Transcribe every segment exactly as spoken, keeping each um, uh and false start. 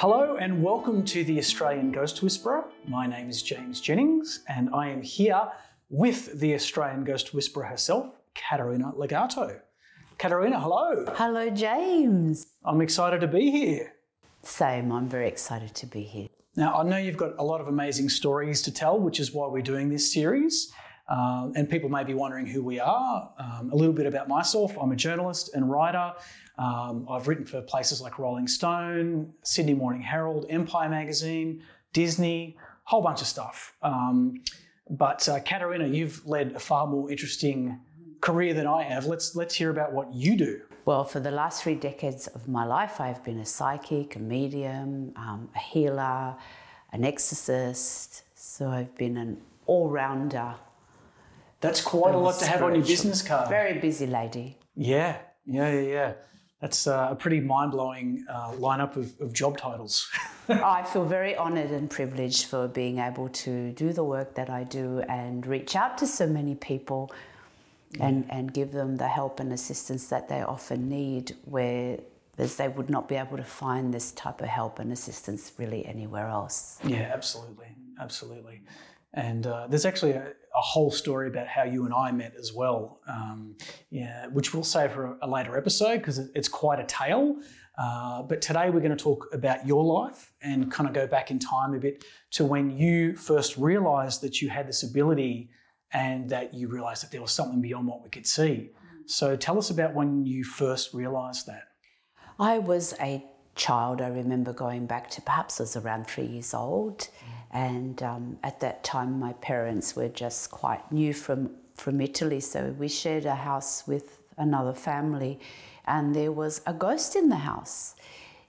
Hello and welcome to the Australian Ghost Whisperer. My name is James Jennings and I am here with the Australian Ghost Whisperer herself, Caterina Ligato. Caterina, hello. Hello, James. I'm excited to be here. Same, I'm very excited to be here. Now, I know you've got a lot of amazing stories to tell, which is why we're doing this series. Uh, and people may be wondering who we are. Um, a little bit about myself. I'm a journalist and writer. Um, I've written for places like Rolling Stone, Sydney Morning Herald, Empire Magazine, Disney, a whole bunch of stuff. Um, but uh, Caterina, you've led a far more interesting career than I have. Let's let's hear about what you do. Well, for the last three decades of my life, I've been a psychic, a medium, um, a healer, an exorcist. So I've been an all-rounder. That's quite a lot spiritual. To have on your business card. Very busy lady. Yeah, yeah, yeah, yeah. That's uh, a pretty mind-blowing uh, lineup of, of job titles. I feel very honoured and privileged for being able to do the work that I do and reach out to so many people and, yeah. and give them the help and assistance that they often need, where as they would not be able to find this type of help and assistance really anywhere else. Yeah, absolutely, absolutely. And uh, there's actually a, a whole story about how you and I met as well, um, yeah, which we'll save for a, a later episode because it, it's quite a tale. Uh, but today we're going to talk about your life and kind of go back in time a bit to when you first realised that you had this ability and that you realised that there was something beyond what we could see. So tell us about when you first realised that. I was a child. I remember going back to perhaps I was around three years old. And um, at that time, my parents were just quite new from, from Italy, so we shared a house with another family, and there was a ghost in the house.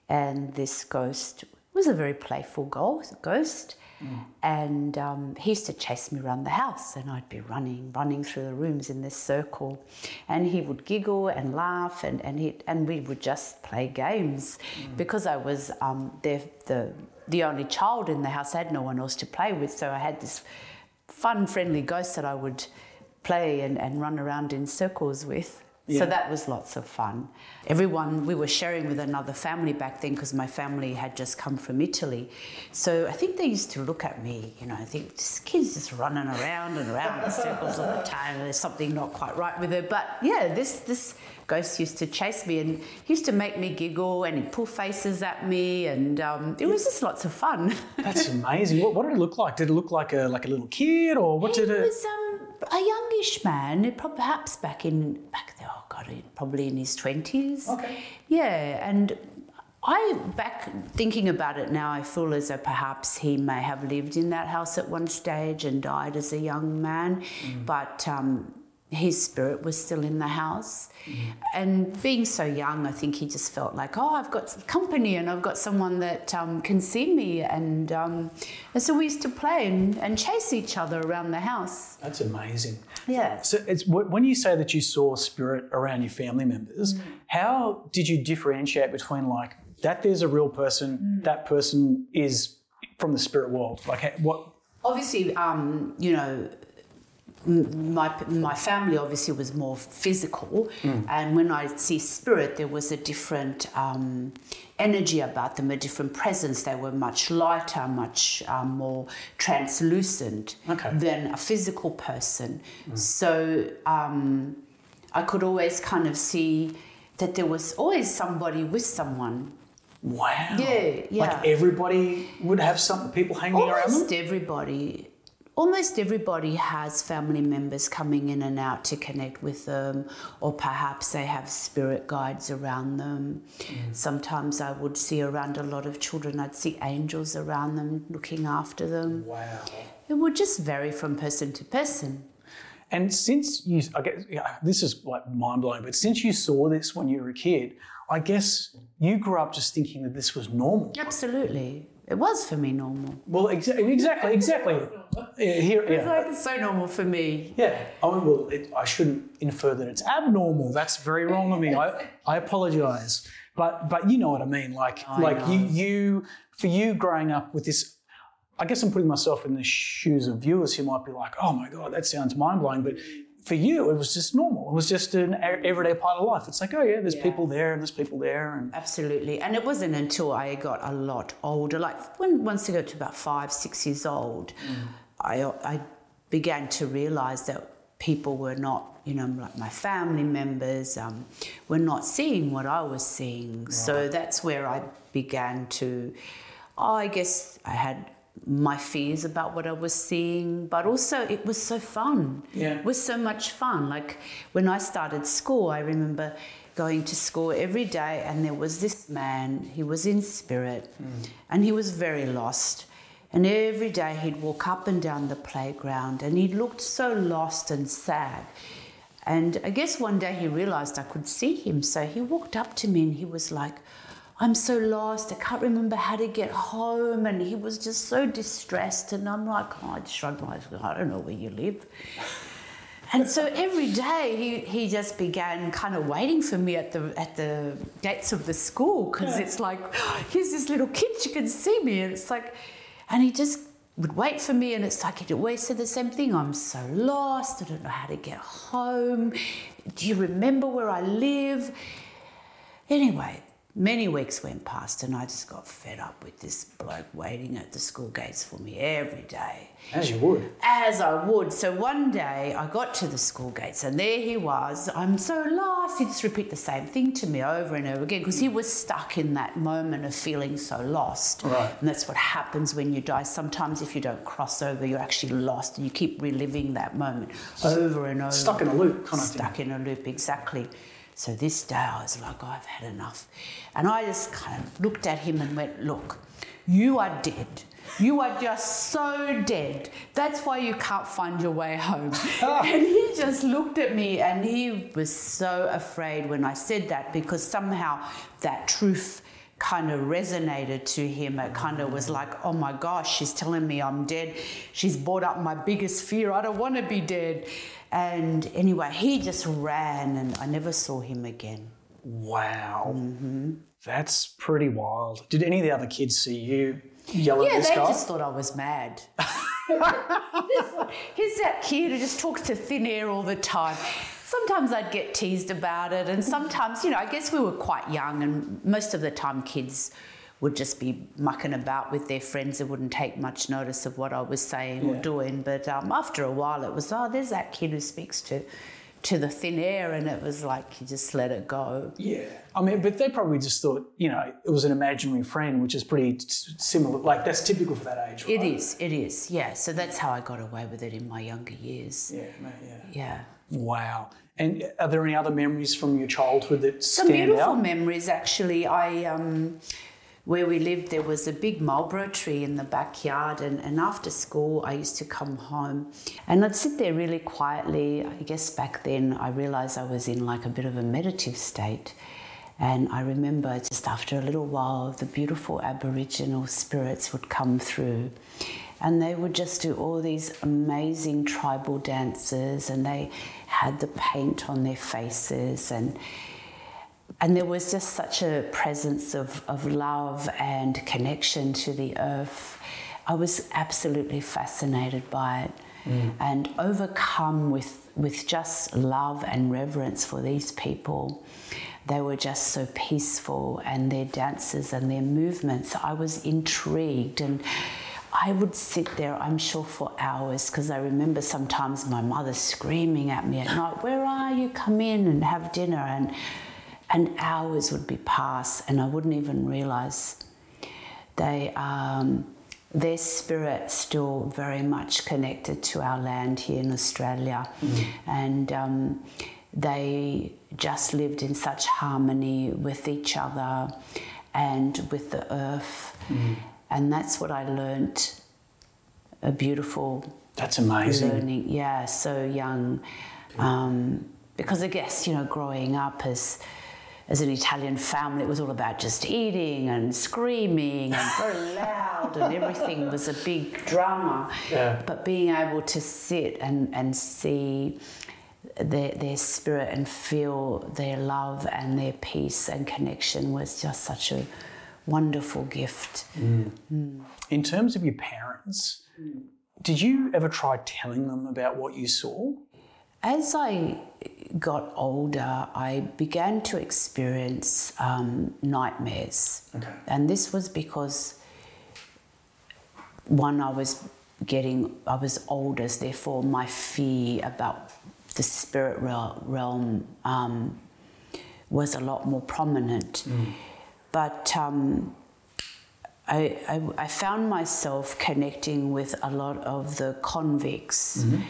And this ghost was a very playful ghost, mm. and um, he used to chase me around the house, and I'd be running, running through the rooms in this circle, and he would giggle and laugh, and and he and we would just play games, mm. because I was um, there the. the only child in the house. I had no one else to play with, so I had this fun, friendly ghost that I would play and, and run around in circles with. Yeah. So that was lots of fun. Everyone, we were sharing with another family back then because my family had just come from Italy. So I think they used to look at me, you know, I think this kid's just running around and around in circles all the time. There's something not quite right with her. But yeah, this this ghost used to chase me and he used to make me giggle and he'd pull faces at me and um, it was just lots of fun. That's amazing. What, what did it look like? Did it look like a like a little kid or what he did it? Was, um, a youngish man, perhaps back in, back there, oh God, probably in his twenties. Okay. Yeah, and I, back thinking about it now, I feel as though perhaps he may have lived in that house at one stage and died as a young man, mm. but um, his spirit was still in the house. Mm. And being so young, I think he just felt like, oh, I've got company and I've got someone that um, can see me. And, um, and so we used to play and, and chase each other around the house. That's amazing. Yeah. So it's when you say that you saw spirit around your family members, mm. how did you differentiate between like that there's a real person, mm. that person is from the spirit world? Like what? Obviously, um, you know, My my family obviously was more physical, mm. and when I see spirit, there was a different um, energy about them, a different presence. They were much lighter, much um, more translucent okay. than a physical person. Mm. So um, I could always kind of see that there was always somebody with someone. Wow! Yeah, yeah. Like everybody would have some people hanging Almost around them? Almost everybody. Almost everybody has family members coming in and out to connect with them, or perhaps they have spirit guides around them. Mm. Sometimes I would see around a lot of children, I'd see angels around them looking after them. Wow. It would just vary from person to person. And since you, I guess, yeah, this is like mind-blowing, but since you saw this when you were a kid, I guess you grew up just thinking that this was normal. Absolutely. It was for me normal. Well, exa- exactly, exactly. yeah, here, yeah. It's like it's so normal for me. Yeah. I mean, well, it, I shouldn't infer that it's abnormal. That's very wrong of me. I, I apologise. But but you know what I mean. Like, I like know. you you for you growing up with this, I guess I'm putting myself in the shoes of viewers who might be like, oh my God, that sounds mind-blowing. But for you, it was just normal. It was just an everyday part of life. It's like, oh yeah, there's yeah. people there and there's people there. And absolutely. And it wasn't until I got a lot older, like when once I got to about five, six years old, mm. I, I began to realise that people were not, you know, like my family members, um, were not seeing what I was seeing. Right. So that's where I began to, oh, I guess I had my fears about what I was seeing, but also it was so fun. Yeah. It was so much fun. Like when I started school, I remember going to school every day and there was this man, he was in spirit mm. and he was very lost. And every day he'd walk up and down the playground and he looked so lost and sad. And I guess one day he realised I could see him. So he walked up to me and he was like, I'm so lost, I can't remember how to get home. And he was just so distressed. And I'm like, oh, I just shrugged my eyes, I don't know where you live. And so every day he, he just began kind of waiting for me at the at the gates of the school, because yeah. it's like, oh, here's this little kid, she can see me. And it's like, and he just would wait for me, and it's like he always said the same thing. I'm so lost, I don't know how to get home. Do you remember where I live? Anyway, many weeks went past and I just got fed up with this bloke waiting at the school gates for me every day. As you would. As I would. So one day I got to the school gates and there he was. I'm so lost. He'd just repeat the same thing to me over and over again because he was stuck in that moment of feeling so lost. Right. And that's what happens when you die. Sometimes if you don't cross over, you're actually lost and you keep reliving that moment over and over. Stuck in a loop kind of thing. Stuck in a loop, exactly. So this day I was like, oh, I've had enough. And I just kind of looked at him and went, look, you are dead. You are just so dead. That's why you can't find your way home. Oh. And he just looked at me and he was so afraid when I said that, because somehow that truth kind of resonated to him. It kind of was like, oh my gosh, she's telling me I'm dead. She's brought up my biggest fear. I don't want to be dead. And anyway, he just ran and I never saw him again. Wow. Mm-hmm. That's pretty wild. Did any of the other kids see you yelling yeah, at this guy? Yeah, they just thought I was mad. He's that kid who just talks to thin air all the time. Sometimes I'd get teased about it, and sometimes, you know, I guess we were quite young and most of the time kids would just be mucking about with their friends. It wouldn't take much notice of what I was saying yeah. or doing. But um, after a while, it was, oh, there's that kid who speaks to to the thin air, and it was like you just let it go. Yeah. I mean, but they probably just thought, you know, it was an imaginary friend, which is pretty t- similar. Like, that's typical for that age, right? It is, it is, yeah. So that's how I got away with it in my younger years. Yeah, mate, yeah. Yeah. Wow. And are there any other memories from your childhood that Some stand out? Some beautiful memories, actually. I... Um, Where we lived, there was a big mulberry tree in the backyard, and, and after school I used to come home and I'd sit there really quietly. I guess back then I realised I was in like a bit of a meditative state, and I remember just after a little while the beautiful Aboriginal spirits would come through and they would just do all these amazing tribal dances, and they had the paint on their faces, and And there was just such a presence of, of love and connection to the earth. I was absolutely fascinated by it mm. and overcome with, with just love and reverence for these people. They were just so peaceful, and their dances and their movements. I was intrigued, and I would sit there, I'm sure, for hours, because I remember sometimes my mother screaming at me at night, where are you? Come in and have dinner. And And hours would be passed, and I wouldn't even realise. They, um, their spirit still very much connected to our land here in Australia, mm. and um, they just lived in such harmony with each other and with the earth, mm. and that's what I learnt a beautiful... That's amazing. Learning, yeah, so young. Um, because I guess, you know, growing up as as an Italian family, it was all about just eating and screaming and very loud and everything was a big drama. Yeah. But being able to sit and, and see their, their spirit and feel their love and their peace and connection was just such a wonderful gift. Mm. Mm. In terms of your parents, mm. did you ever try telling them about what you saw? As I got older, I began to experience um, nightmares. Okay. And this was because, one, I was getting, I was older, therefore my fear about the spirit realm um, was a lot more prominent. Mm. But um, I, I, I found myself connecting with a lot of the convicts mm-hmm.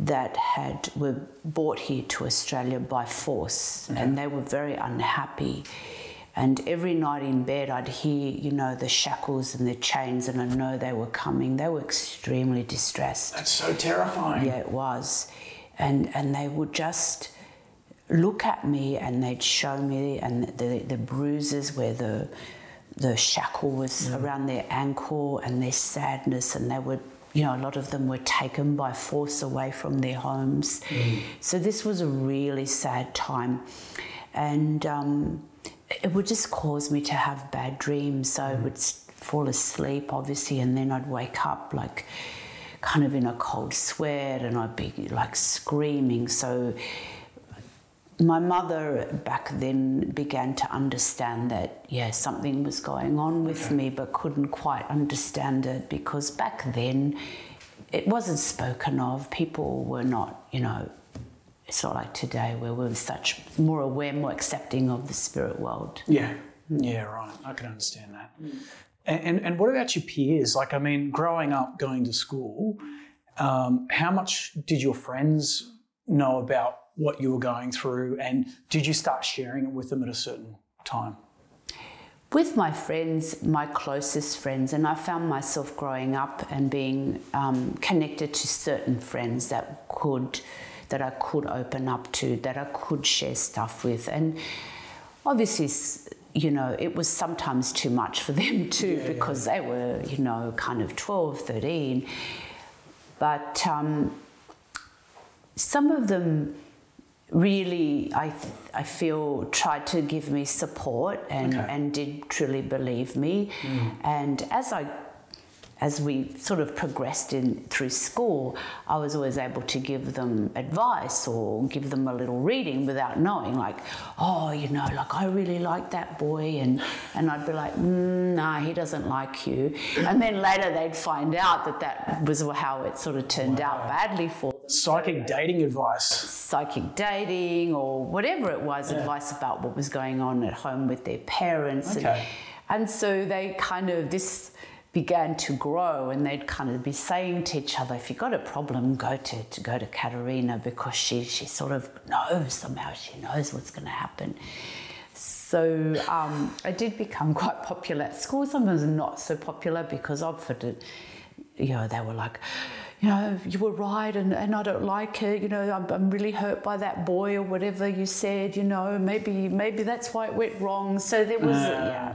that had were brought here to Australia by force, okay. and they were very unhappy. And every night in bed, I'd hear, you know, the shackles and the chains, and I know they were coming. They were extremely distressed. That's so terrifying. Yeah, it was. And and they would just look at me, and they'd show me, and the the bruises where the the shackle was mm. around their ankle, and their sadness, and they were, you know, a lot of them were taken by force away from their homes. Mm. So this was a really sad time. And um, it would just cause me to have bad dreams. So mm. I would fall asleep, obviously, and then I'd wake up like kind of in a cold sweat, and I'd be like screaming. So my mother back then began to understand that, yeah, something was going on with okay. me, but couldn't quite understand it, because back then it wasn't spoken of. People were not, you know, it's not like today where we're such more aware, more accepting of the spirit world. Yeah, mm. yeah, right. I can understand that. Mm. And, and and what about your peers? Like, I mean, growing up, going to school, um, how much did your friends know about what you were going through, and did you start sharing it with them at a certain time? With my friends, my closest friends, and I found myself growing up and being um, connected to certain friends that could, that I could open up to, that I could share stuff with. And obviously, you know, it was sometimes too much for them too, yeah, because yeah. they were, you know, kind of twelve, thirteen. But um, some of them really, I th- I feel, tried to give me support and, okay. and did truly believe me. Mm. And as I, as we sort of progressed in through school, I was always able to give them advice or give them a little reading without knowing, like, oh, you know, like, I really like that boy. And, and I'd be like, mm, nah, he doesn't like you. And then later they'd find out that that was how it sort of turned wow. out badly for them. Psychic dating advice. Psychic dating or whatever it was, yeah. advice about what was going on at home with their parents. Okay. And, and so they kind of, this began to grow, and they'd kind of be saying to each other, if you've got a problem, go to, to go to Caterina, because she, she sort of knows, somehow she knows what's going to happen. So um, I did become quite popular at school, sometimes not so popular, because often, you know, they were like, you know, you were right, and, and I don't like it, you know, I'm, I'm really hurt by that boy or whatever you said, you know, maybe maybe that's why it went wrong. So there was, uh, yeah.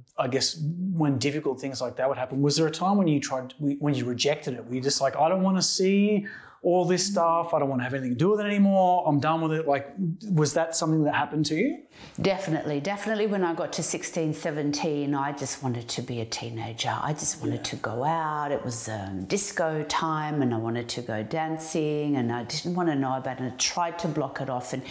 I guess, when difficult things like that would happen, was there a time when you tried, when you rejected it? Were you just like, I don't want to see all this stuff. I don't want to have anything to do with it anymore. I'm done with it. Like, was that something that happened to you? Definitely. Definitely when I got to sixteen, seventeen, I just wanted to be a teenager. I just wanted yeah. to go out. It was um, disco time and I wanted to go dancing and I didn't want to know about it. I tried to block it off. And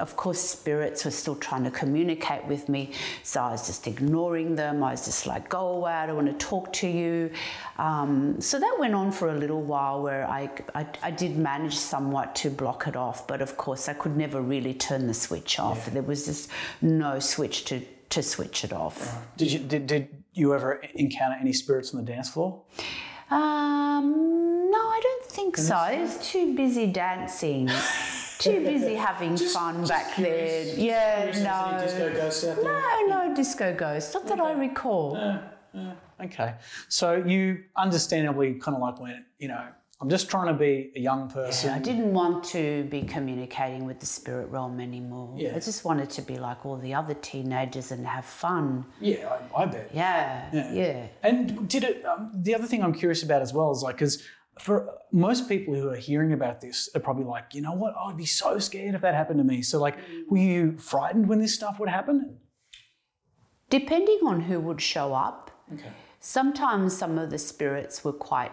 of course, spirits were still trying to communicate with me. So I was just ignoring them. I was just like, go away. I don't want to talk to you. Um, so that went on for a little while where I, I I did manage somewhat to block it off, but of course I could never really turn the switch off. Yeah. There was just no switch to, to switch it off. Did you did, did you ever encounter any spirits on the dance floor? Um, no, I don't think so. I was too busy dancing. Too busy having just, fun just back curious, then. Yeah, no. Disco ghosts out there? No, no disco ghosts. Not that okay. I recall. Yeah, yeah. Okay. So you understandably kind of like went, you know, I'm just trying to be a young person. Yeah, I didn't want to be communicating with the spirit realm anymore. Yeah. I just wanted to be like all the other teenagers and have fun. Yeah, I, I bet. Yeah, yeah, yeah. And did it? Um, the other thing I'm curious about as well is like, because for most people who are hearing about this are probably like, you know what? I'd be so scared if that happened to me. So like, were you frightened when this stuff would happen? Depending on who would show up. Okay. Sometimes some of the spirits were quite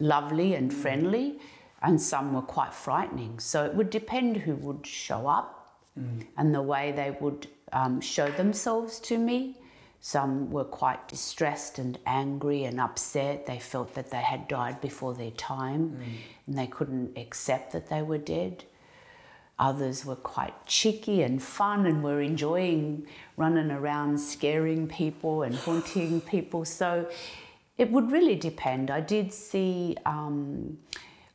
lovely and friendly, and some were quite frightening. So it would depend who would show up mm. and the way they would um, show themselves to me. Some were quite distressed and angry and upset. They felt that they had died before their time mm. and they couldn't accept that they were dead. Others were quite cheeky and fun and were enjoying running around scaring people and haunting people. So it would really depend. I did see um,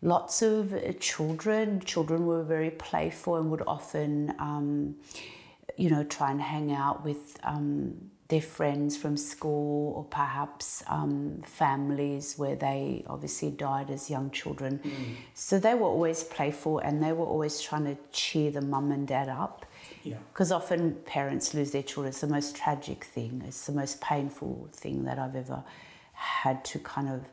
lots of children. Children were very playful and would often, um, you know, try and hang out with um, their friends from school or perhaps um, families where they obviously died as young children. Mm. So they were always playful and they were always trying to cheer the mum and dad up. Because yeah. often parents lose their children. It's the most tragic thing. It's the most painful thing that I've ever had to kind of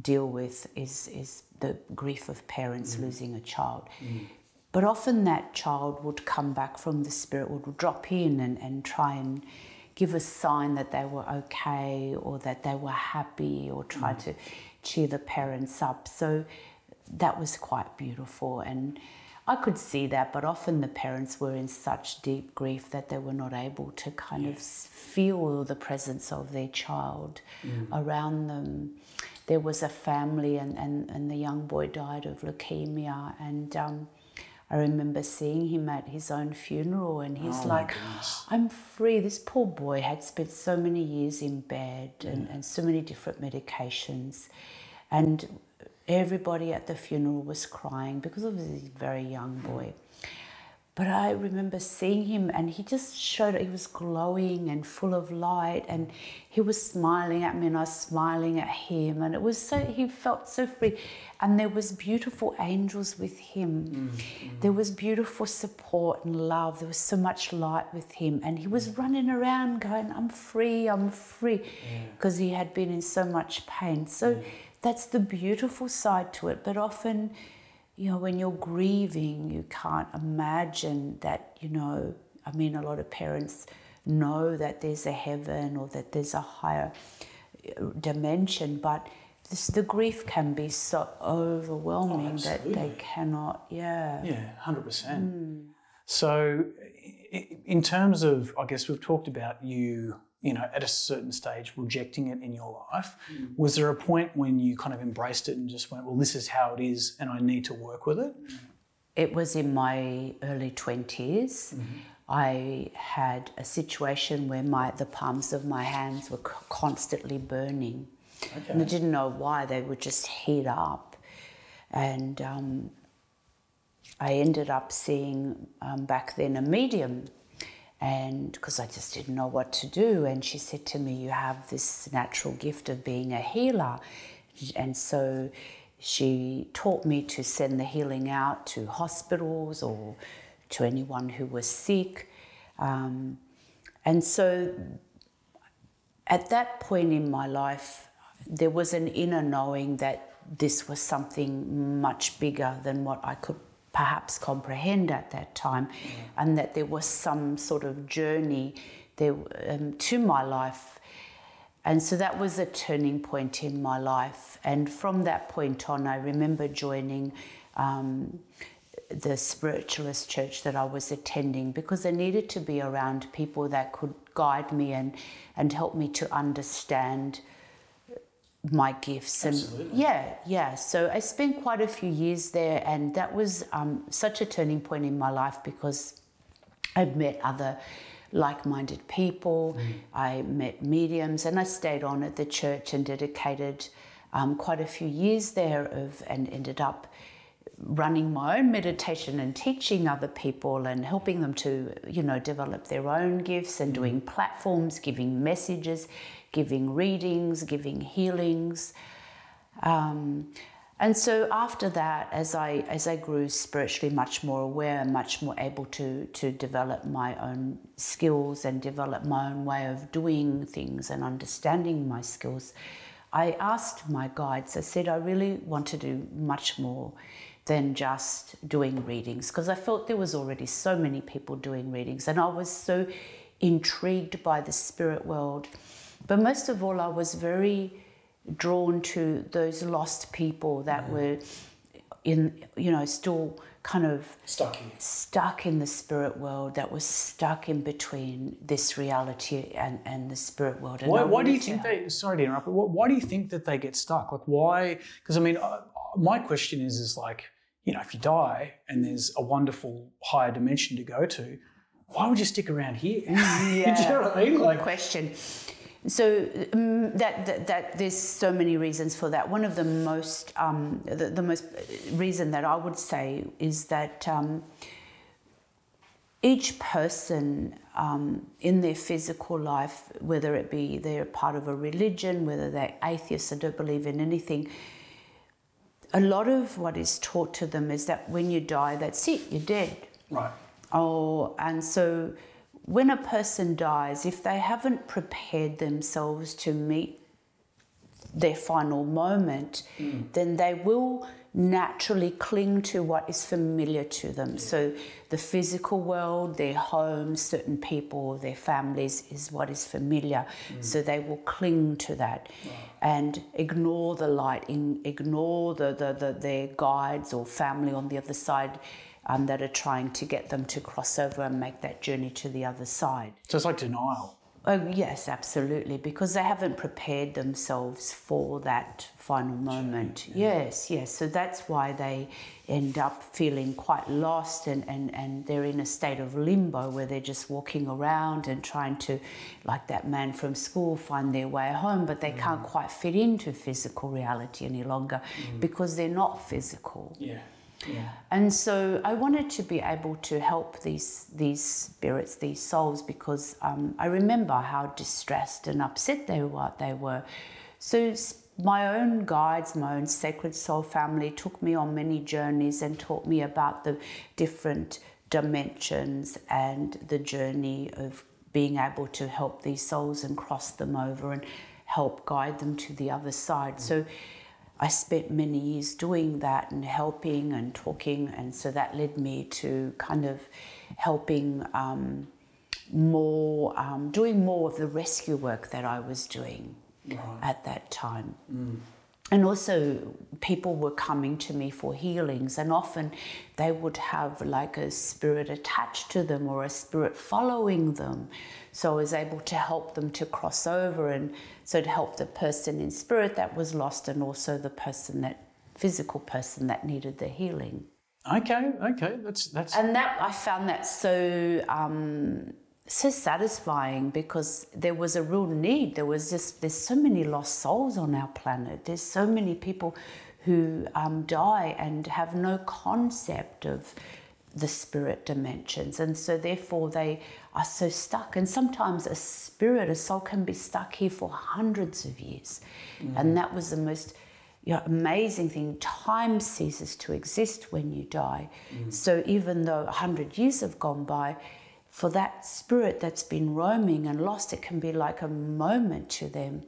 deal with is is the grief of parents mm. losing a child. Mm. But often that child would come back from the spirit, would drop in and, and try and give a sign that they were okay or that they were happy or try mm. to cheer the parents up. So that was quite beautiful and I could see that, but often the parents were in such deep grief that they were not able to kind yes. of feel the presence of their child mm. around them. There was a family and, and, and the young boy died of leukemia and um, I remember seeing him at his own funeral and he's oh like, I'm free. This poor boy had spent so many years in bed mm. and, and so many different medications and everybody at the funeral was crying because of this very young boy. But I remember seeing him and he just showed, he was glowing and full of light and he was smiling at me and I was smiling at him and it was so, he felt so free. And there was beautiful angels with him. Mm-hmm. There was beautiful support and love. There was so much light with him and he was yeah. running around going, I'm free, I'm free. Because yeah. he had been in so much pain. So. Yeah. That's the beautiful side to it. But often, you know, when you're grieving, you can't imagine that, you know, I mean, a lot of parents know that there's a heaven or that there's a higher dimension, but this, the grief can be so overwhelming oh, that they cannot, yeah. Yeah, one hundred percent. Mm. So in terms of, I guess we've talked about you, you know, at a certain stage, rejecting it in your life. Mm. Was there a point when you kind of embraced it and just went, well, this is how it is and I need to work with it? It was in my early twenties. Mm-hmm. I had a situation where my the palms of my hands were c- constantly burning. Okay. And I didn't know why, they would just heat up. And um, I ended up seeing, um, back then, a medium, and because I just didn't know what to do. And she said to me, you have this natural gift of being a healer. And so she taught me to send the healing out to hospitals or to anyone who was sick. Um, and so at that point in my life, there was an inner knowing that this was something much bigger than what I could perhaps comprehend at that time, yeah. and that there was some sort of journey there um, to my life. And so that was a turning point in my life. And from that point on, I remember joining um, the spiritualist church that I was attending, because I needed to be around people that could guide me and, and help me to understand my gifts. Absolutely. And yeah, yeah. So I spent quite a few years there, and that was um, such a turning point in my life, because I'd met other like-minded people, mm. I met mediums, and I stayed on at the church and dedicated um, quite a few years there of, and ended up running my own meditation and teaching other people and helping them to, you know, develop their own gifts, and doing platforms, giving messages, giving readings, giving healings. Um, and so after that, as I as I grew spiritually much more aware and much more able to, to develop my own skills and develop my own way of doing things and understanding my skills, I asked my guides, I said, I really want to do much more than just doing readings, because I felt there was already so many people doing readings, and I was so intrigued by the spirit world. But most of all, I was very drawn to those lost people that mm. were in, you know, still kind of stuck in. stuck in the spirit world, that was stuck in between this reality and, and the spirit world. And why, why do you think they, sorry to interrupt, but why do you think that they get stuck? Like why, because I mean, uh, my question is, is like, you know, if you die and there's a wonderful higher dimension to go to, why would you stick around here? Yeah, do you know what I mean? Good like, question. So um, that, that that there's so many reasons for that. One of the most um, the, the most reason that I would say is that um, each person um, in their physical life, whether it be they're part of a religion, whether they're atheists or don't believe in anything, a lot of what is taught to them is that when you die, that's it, you're dead. Right. Oh, and so when a person dies, if they haven't prepared themselves to meet their final moment, mm. then they will naturally cling to what is familiar to them. Yeah. So the physical world, their home, certain people, their families is what is familiar. Mm. So they will cling to that wow. and ignore the light, ignore the, the, the their guides or family on the other side Um, that are trying to get them to cross over and make that journey to the other side. So it's like denial. Oh, yes, absolutely, because they haven't prepared themselves for that final moment. Yeah. Yes, yes. So that's why they end up feeling quite lost, and, and, and they're in a state of limbo where they're just walking around and trying to, like that man from school, find their way home, but they mm. can't quite fit into physical reality any longer mm. because they're not physical. Yeah. Yeah. And so I wanted to be able to help these these spirits, these souls, because um, I remember how distressed and upset they were. They were. So my own guides, my own sacred soul family, took me on many journeys and taught me about the different dimensions and the journey of being able to help these souls and cross them over and help guide them to the other side. Mm. So I spent many years doing that and helping and talking, and so that led me to kind of helping um, more, um, doing more of the rescue work that I was doing wow. at that time. Mm. And also people were coming to me for healings, and often they would have like a spirit attached to them or a spirit following them. So I was able to help them to cross over, and so to help the person in spirit that was lost, and also the person that, physical person that needed the healing. Okay, okay, that's that's. And that I found that so um, so satisfying, because there was a real need. There was just there's so many lost souls on our planet. There's so many people who um, die and have no concept of the spirit dimensions, and so therefore they are so stuck. And sometimes a spirit, a soul, can be stuck here for hundreds of years, mm. and that was the most. You know, amazing thing, time ceases to exist when you die. Mm. So even though one hundred years have gone by, for that spirit that's been roaming and lost, it can be like a moment to them.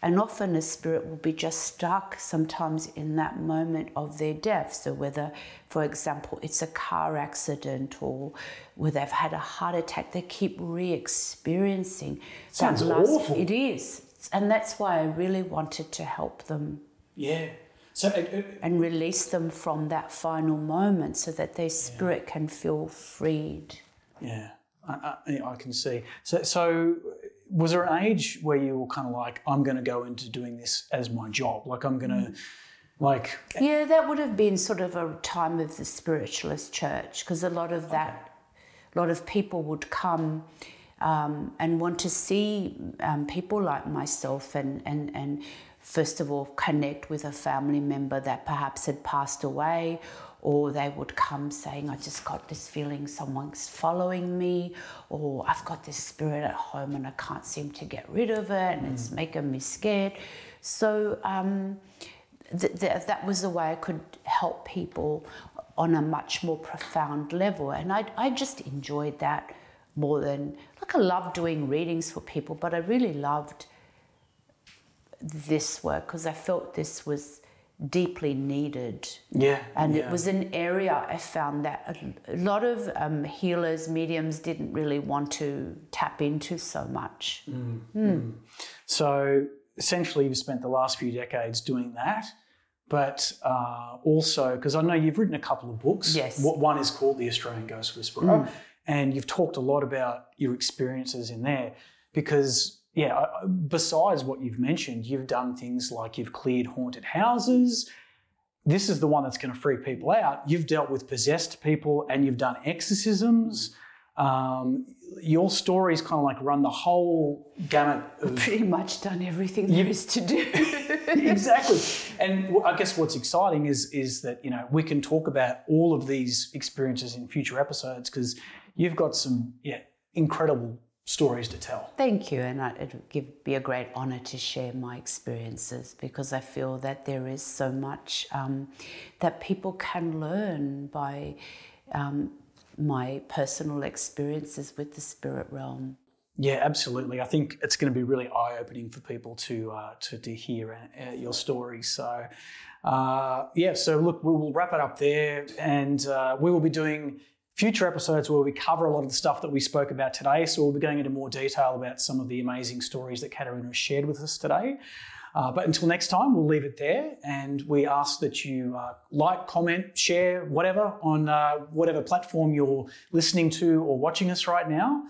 And often a spirit will be just stuck sometimes in that moment of their death. So whether, for example, it's a car accident or where they've had a heart attack, they keep re-experiencing. Sounds last, awful. It is. And that's why I really wanted to help them. Yeah. So uh, and release them from that final moment so that their spirit yeah. can feel freed. Yeah, I, I, I can see. So, so was there an age where you were kind of like, I'm going to go into doing this as my job? Like I'm going to, mm-hmm. like... Yeah, that would have been sort of a time of the spiritualist church, because a lot of that, okay. a lot of people would come... Um, and want to see um, people like myself and, and, and first of all connect with a family member that perhaps had passed away, or they would come saying, I just got this feeling someone's following me, or I've got this spirit at home and I can't seem to get rid of it and mm. it's making me scared. So um, th- th- that was the way I could help people on a much more profound level, and I, I just enjoyed that. More than, like I love doing readings for people, but I really loved this work because I felt this was deeply needed. Yeah. And yeah. it was an area I found that a lot of um, healers, mediums didn't really want to tap into so much. Mm. Mm. So essentially you've spent the last few decades doing that. But uh, also, because I know you've written a couple of books. Yes. One is called The Australian Ghost Whisperer. Mm. And you've talked a lot about your experiences in there because, yeah, besides what you've mentioned, you've done things like you've cleared haunted houses. This is the one that's going to freak people out. You've dealt with possessed people and you've done exorcisms. Um, your stories kind of like run the whole gamut. Of... I've pretty much done everything there is to do. Exactly. And I guess what's exciting is is that, you know, we can talk about all of these experiences in future episodes because you've got some yeah, incredible stories to tell. Thank you. And I, it would be a great honour to share my experiences because I feel that there is so much um, that people can learn by... Um, my personal experiences with the spirit realm. Yeah, absolutely. I think it's going to be really eye-opening for people to uh, to, to hear uh, your story. So, uh, yeah, so look, we'll wrap it up there, and uh, we will be doing future episodes where we cover a lot of the stuff that we spoke about today. So we'll be going into more detail about some of the amazing stories that Caterina has shared with us today. Uh, but until next time, we'll leave it there, and we ask that you uh, like, comment, share, whatever, on uh, whatever platform you're listening to or watching us right now.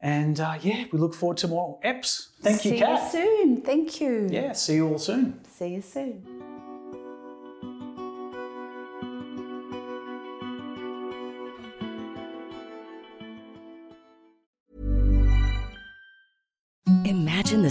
And, uh, yeah, we look forward to more eps. Thank you, Kat. See you soon. Thank you. Yeah, see you all soon. See you soon. Imagine the